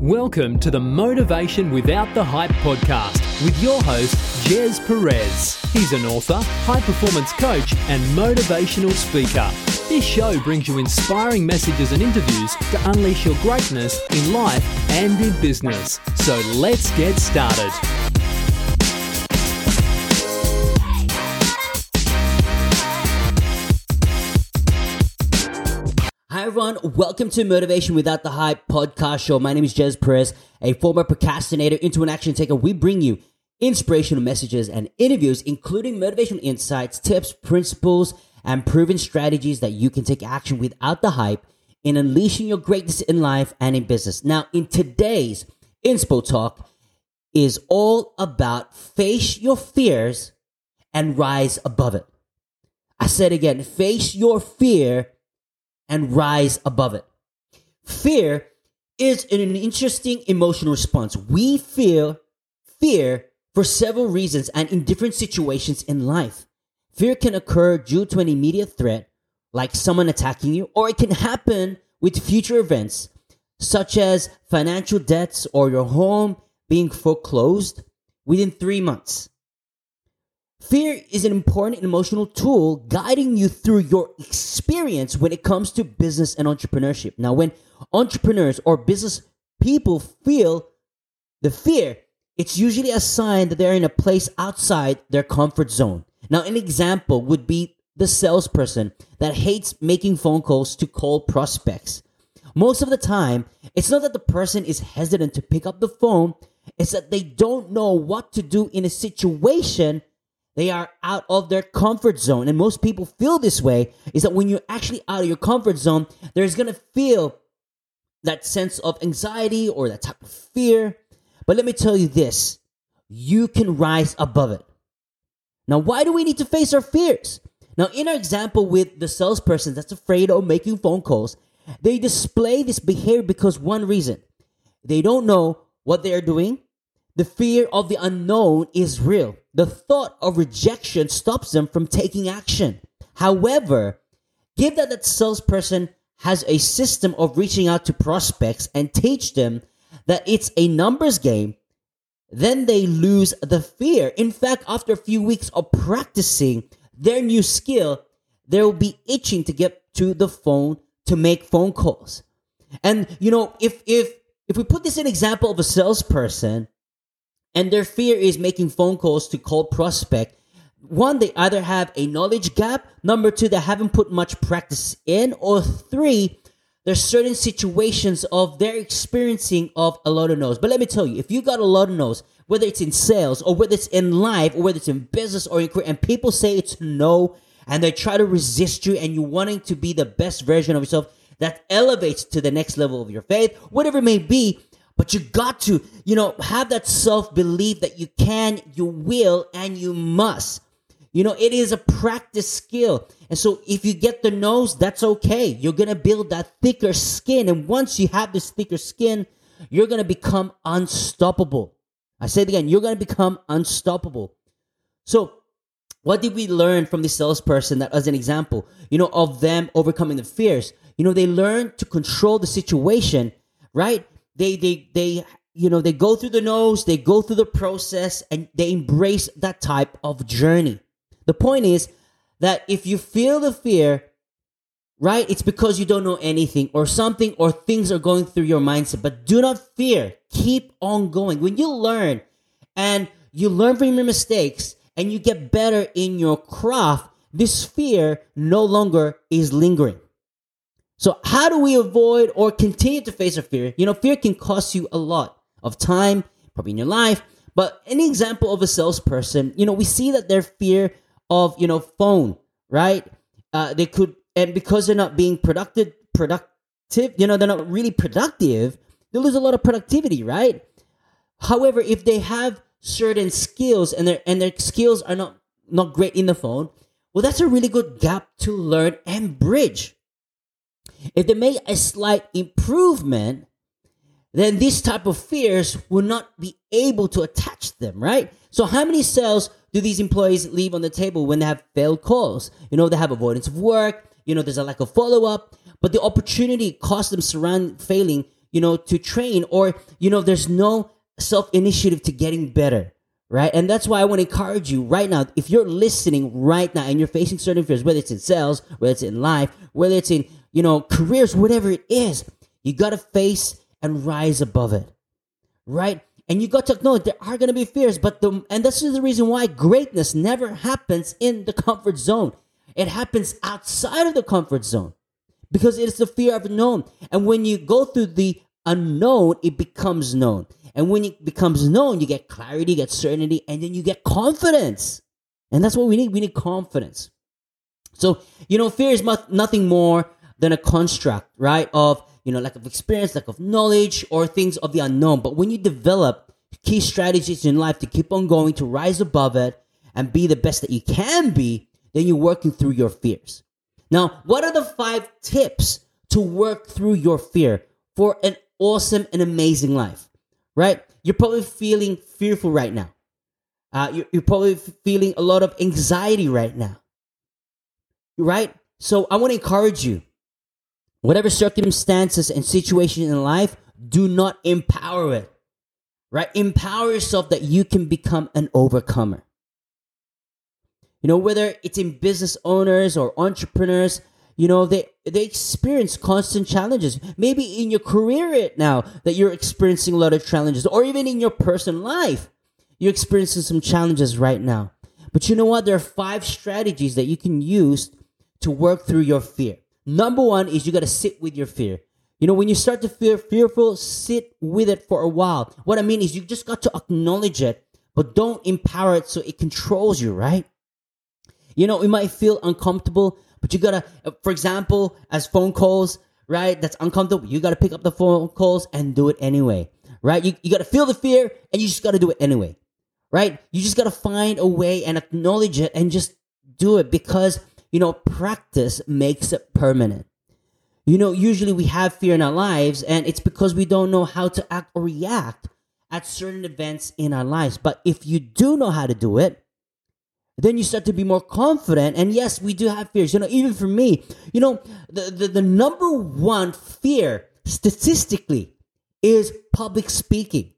Welcome to the Motivation Without the Hype podcast with your host, Jez Perez. He's an author, high-performance coach, and motivational speaker. This show brings you inspiring messages and interviews to unleash your greatness in life and in business. So let's get started. Hi everyone, welcome to Motivation Without the Hype podcast show. My name is Jez Perez, a former procrastinator into an action taker. We bring you inspirational messages and interviews, including motivational insights, tips, principles, and proven strategies that you can take action without the hype in unleashing your greatness in life and in business. Now, in today's Inspo Talk is all about face your fears and rise above it. I said again, face your fear and rise above it. Fear is an interesting emotional response. We feel fear for several reasons and in different situations in life. Fear can occur due to an immediate threat, like someone attacking you, or it can happen with future events, such as financial debts or your home being foreclosed within 3 months. Fear is an important emotional tool guiding you through your experience when it comes to business and entrepreneurship. Now, when entrepreneurs or business people feel the fear, it's usually a sign that they're in a place outside their comfort zone. Now, an example would be the salesperson that hates making phone calls to cold prospects. Most of the time, it's not that the person is hesitant to pick up the phone, it's that they don't know what to do in a situation. They are out of their comfort zone. And most people feel this way, is that when you're actually out of your comfort zone, there's going to feel that sense of anxiety or that type of fear. But let me tell you this, you can rise above it. Now, why do we need to face our fears? Now, in our example with the salesperson that's afraid of making phone calls, they display this behavior because one reason, they don't know what they are doing. The fear of the unknown is real. The thought of rejection stops them from taking action. However, given that that salesperson has a system of reaching out to prospects and teach them that it's a numbers game, then they lose the fear. In fact, after a few weeks of practicing their new skill, they'll be itching to get to the phone to make phone calls. And, you know, if we put this in example of a salesperson, and their fear is making phone calls to cold prospect. One, they either have a knowledge gap. Number two, they haven't put much practice in. Or three, there's certain situations of their experiencing of a lot of no's. But let me tell you, if you got a lot of no's, whether it's in sales or whether it's in life or whether it's in business or in career, and people say it's no, and they try to resist you and you wanting to be the best version of yourself that elevates to the next level of your faith, whatever it may be, but you got to, have that self-belief that you can, you will, and you must. It is a practice skill. And so if you get the nose, that's okay. You're going to build that thicker skin. And once you have this thicker skin, you're going to become unstoppable. I say it again, you're going to become unstoppable. So what did we learn from this salesperson that as an example, of them overcoming the fears? They learn to control the situation, right? They go through the nose, they go through the process, and they embrace that type of journey. The point is that if you feel the fear, right, it's because you don't know anything or something or things are going through your mindset. But do not fear. Keep on going. When you learn and you learn from your mistakes and you get better in your craft, this fear no longer is lingering. So how do we avoid or continue to face our fear? Fear can cost you a lot of time, probably in your life. But an example of a salesperson, we see that their fear of, phone, right? They could, and because they're not being productive, they're not really productive, they lose a lot of productivity, right? However, if they have certain skills and their skills are not great in the phone, well, that's a really good gap to learn and bridge. If they make a slight improvement, then this type of fears will not be able to attach them, right? So how many sales do these employees leave on the table when they have failed calls? They have avoidance of work, there's a lack of follow-up, but the opportunity cost them surrounding failing you know, to train, or, you know, there's no self-initiative to getting better, right? And that's why I want to encourage you right now, if you're listening right now and you're facing certain fears, whether it's in sales, whether it's in life, whether it's in, you know, careers, whatever it is, you got to face and rise above it, right? And you got to know there are going to be fears, but and this is the reason why greatness never happens in the comfort zone. It happens outside of the comfort zone because it's the fear of unknown. And when you go through the unknown, it becomes known. And when it becomes known, you get clarity, you get certainty, and then you get confidence. And that's what we need. We need confidence. So, you know, fear is nothing more than a construct, right, of, you know, lack of experience, lack of knowledge, or things of the unknown. But when you develop key strategies in life to keep on going, to rise above it, and be the best that you can be, then you're working through your fears. Now, what are the 5 tips to work through your fear for an awesome and amazing life, right? You're probably feeling fearful right now. You're probably feeling a lot of anxiety right now, right? So I want to encourage you. Whatever circumstances and situation in life, do not empower it, right? Empower yourself that you can become an overcomer. You know, whether it's in business owners or entrepreneurs, you know, they experience constant challenges. Maybe in your career right now that you're experiencing a lot of challenges, or even in your personal life, you're experiencing some challenges right now. But you know what? There are 5 strategies that you can use to work through your fear. Number 1 is you got to sit with your fear. You know, when you start to feel fearful, sit with it for a while. What I mean is you just got to acknowledge it, but don't empower it so it controls you, right? You know, it might feel uncomfortable, but you got to, for example, as phone calls, right? That's uncomfortable. You got to pick up the phone calls and do it anyway, right? You got to feel the fear and you just got to do it anyway, right? You just got to find a way and acknowledge it and just do it because, you know, practice makes it permanent. You know, usually we have fear in our lives and it's because we don't know how to act or react at certain events in our lives. But if you do know how to do it, then you start to be more confident. And yes, we do have fears. You know, even for me, you know, the number 1 fear statistically is public speaking,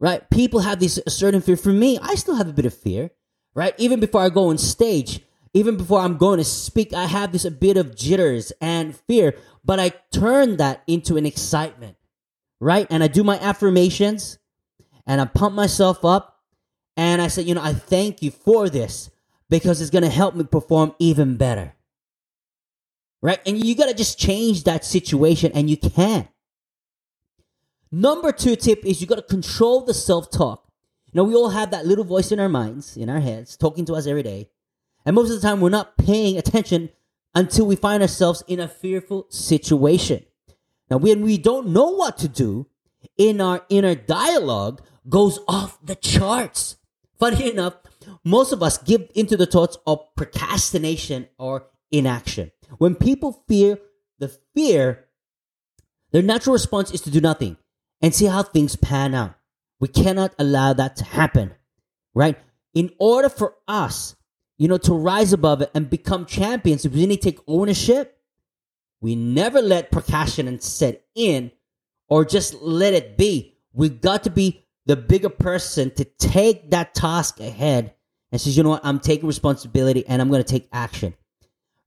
right? People have this certain fear. For me, I still have a bit of fear, right? Even before I go on stage, even before I'm going to speak, I have this a bit of jitters and fear, but I turn that into an excitement, right? And I do my affirmations and I pump myself up and I say, you know, I thank you for this because it's going to help me perform even better, right? And you got to just change that situation and you can. Number 2 tip is you got to control the self-talk. Now, we all have that little voice in our minds, in our heads, talking to us every day. And most of the time, we're not paying attention until we find ourselves in a fearful situation. Now, when we don't know what to do, in our inner dialogue goes off the charts. Funny enough, most of us give into the thoughts of procrastination or inaction. When people feel the fear, their natural response is to do nothing and see how things pan out. We cannot allow that to happen, right? In order for us, you know, to rise above it and become champions, we need to take ownership. We never let procrastination set in or just let it be. We've got to be the bigger person to take that task ahead and say, you know what, I'm taking responsibility and I'm going to take action,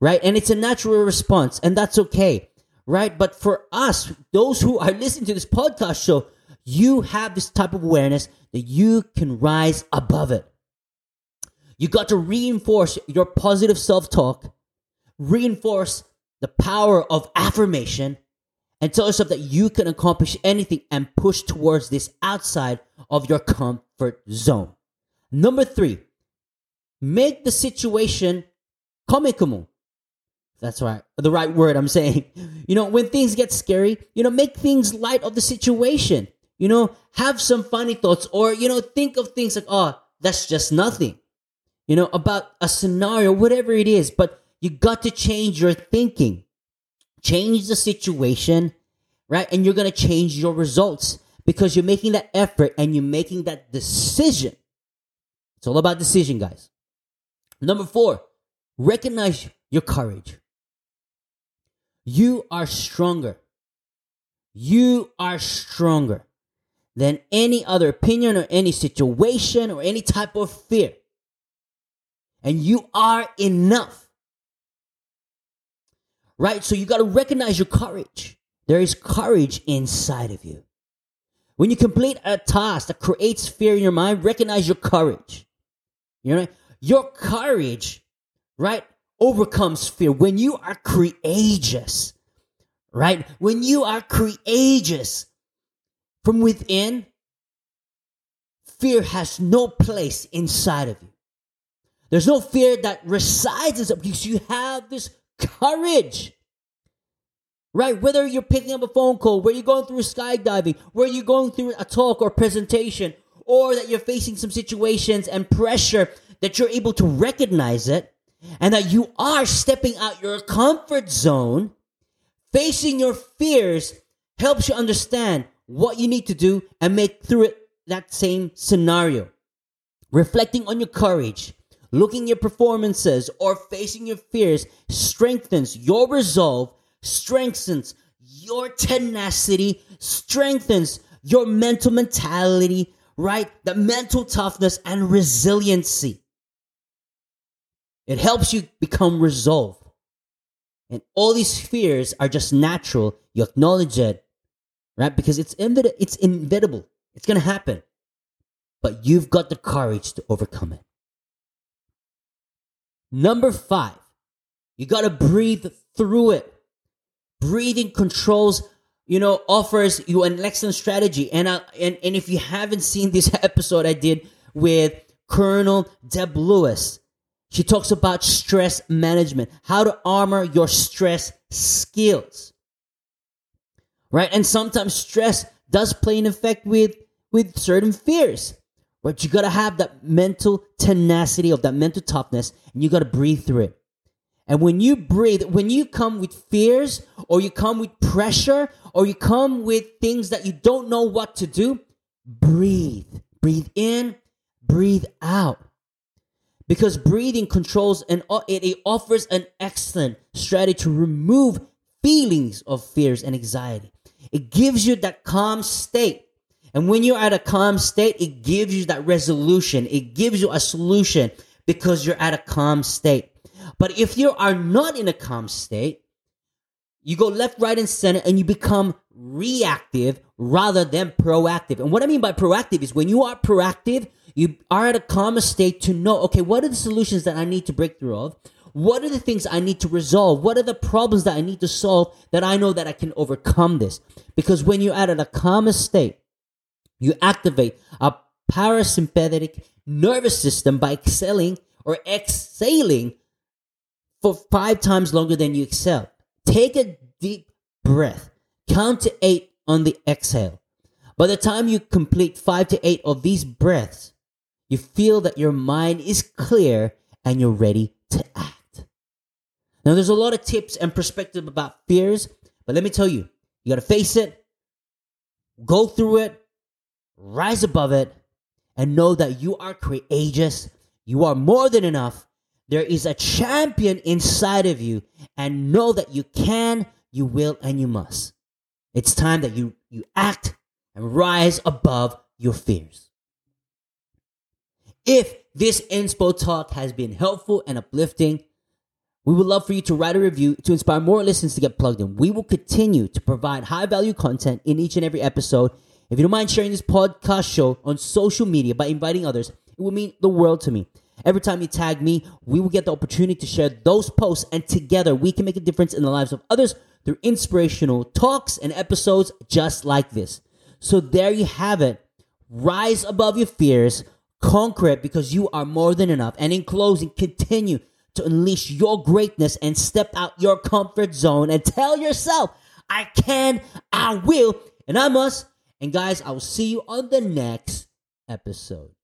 right? And it's a natural response and that's okay, right? But for us, those who are listening to this podcast show, you have this type of awareness that you can rise above it. You got to reinforce your positive self-talk, reinforce the power of affirmation, and tell yourself that you can accomplish anything and push towards this outside of your comfort zone. Number 3, make the situation comical. That's right, the right word I'm saying. You know, when things get scary, you know, make things light of the situation. You know, have some funny thoughts or, you know, think of things like, oh, that's just nothing. You know, about a scenario, whatever it is, but you got to change your thinking, change the situation, right? And you're going to change your results because you're making that effort and you're making that decision. It's all about decision, guys. Number 4, recognize your courage. You are stronger. You are stronger than any other opinion or any situation or any type of fear. And you are enough. Right? So you got to recognize your courage. There is courage inside of you. When you complete a task that creates fear in your mind, recognize your courage. You know what I mean? Your courage, right, overcomes fear. When you are courageous, right? When you are courageous from within, fear has no place inside of you. There's no fear that resides inside because you have this courage. Right? Whether you're picking up a phone call, whether you're going through skydiving, whether you're going through a talk or presentation, or that you're facing some situations and pressure, that you're able to recognize it and that you are stepping out your comfort zone, facing your fears helps you understand what you need to do and make through it that same scenario. Reflecting on your courage, looking at your performances, or facing your fears strengthens your resolve, strengthens your tenacity, strengthens your mental mentality, right? The mental toughness and resiliency. It helps you become resolved. And all these fears are just natural. You acknowledge it, right? Because it's inevitable. It's going to happen. But you've got the courage to overcome it. Number 5, you got to breathe through it. Breathing controls, offers you an excellent strategy. And if you haven't seen this episode I did with Colonel Deb Lewis, she talks about stress management, how to armor your stress skills, right? And sometimes stress does play an effect with certain fears, but you got to have that mental tenacity of that mental toughness, and you got to breathe through it. And when you breathe, when you come with fears or you come with pressure or you come with things that you don't know what to do, breathe. Breathe in, breathe out. Because breathing controls and it offers an excellent strategy to remove feelings of fears and anxiety. It gives you that calm state. And when you're at a calm state, it gives you that resolution. It gives you a solution because you're at a calm state. But if you are not in a calm state, you go left, right, and center, and you become reactive rather than proactive. And what I mean by proactive is when you are proactive, you are at a calm state to know, okay, what are the solutions that I need to break through of? What are the things I need to resolve? What are the problems that I need to solve that I know that I can overcome this? Because when you're at a calm state, you activate a parasympathetic nervous system by exhaling for 5 times longer than you exhale. Take a deep breath. Count to 8 on the exhale. By the time you complete 5 to 8 of these breaths, you feel that your mind is clear and you're ready to act. Now, there's a lot of tips and perspective about fears, but let me tell you, you got to face it, go through it, rise above it, and know that you are courageous, you are more than enough. There is a champion inside of you, and know that you can, you will, and you must. It's time that you act and rise above your fears. If this inspo talk has been helpful and uplifting, we would love for you to write a review to inspire more listeners to get plugged in. We will continue to provide high-value content in each and every episode. If you don't mind sharing this podcast show on social media by inviting others, it will mean the world to me. Every time you tag me, we will get the opportunity to share those posts, and together we can make a difference in the lives of others through inspirational talks and episodes just like this. So there you have it. Rise above your fears, conquer it because you are more than enough. And in closing, continue to unleash your greatness and step out your comfort zone and tell yourself, I can, I will, and I must. And guys, I will see you on the next episode.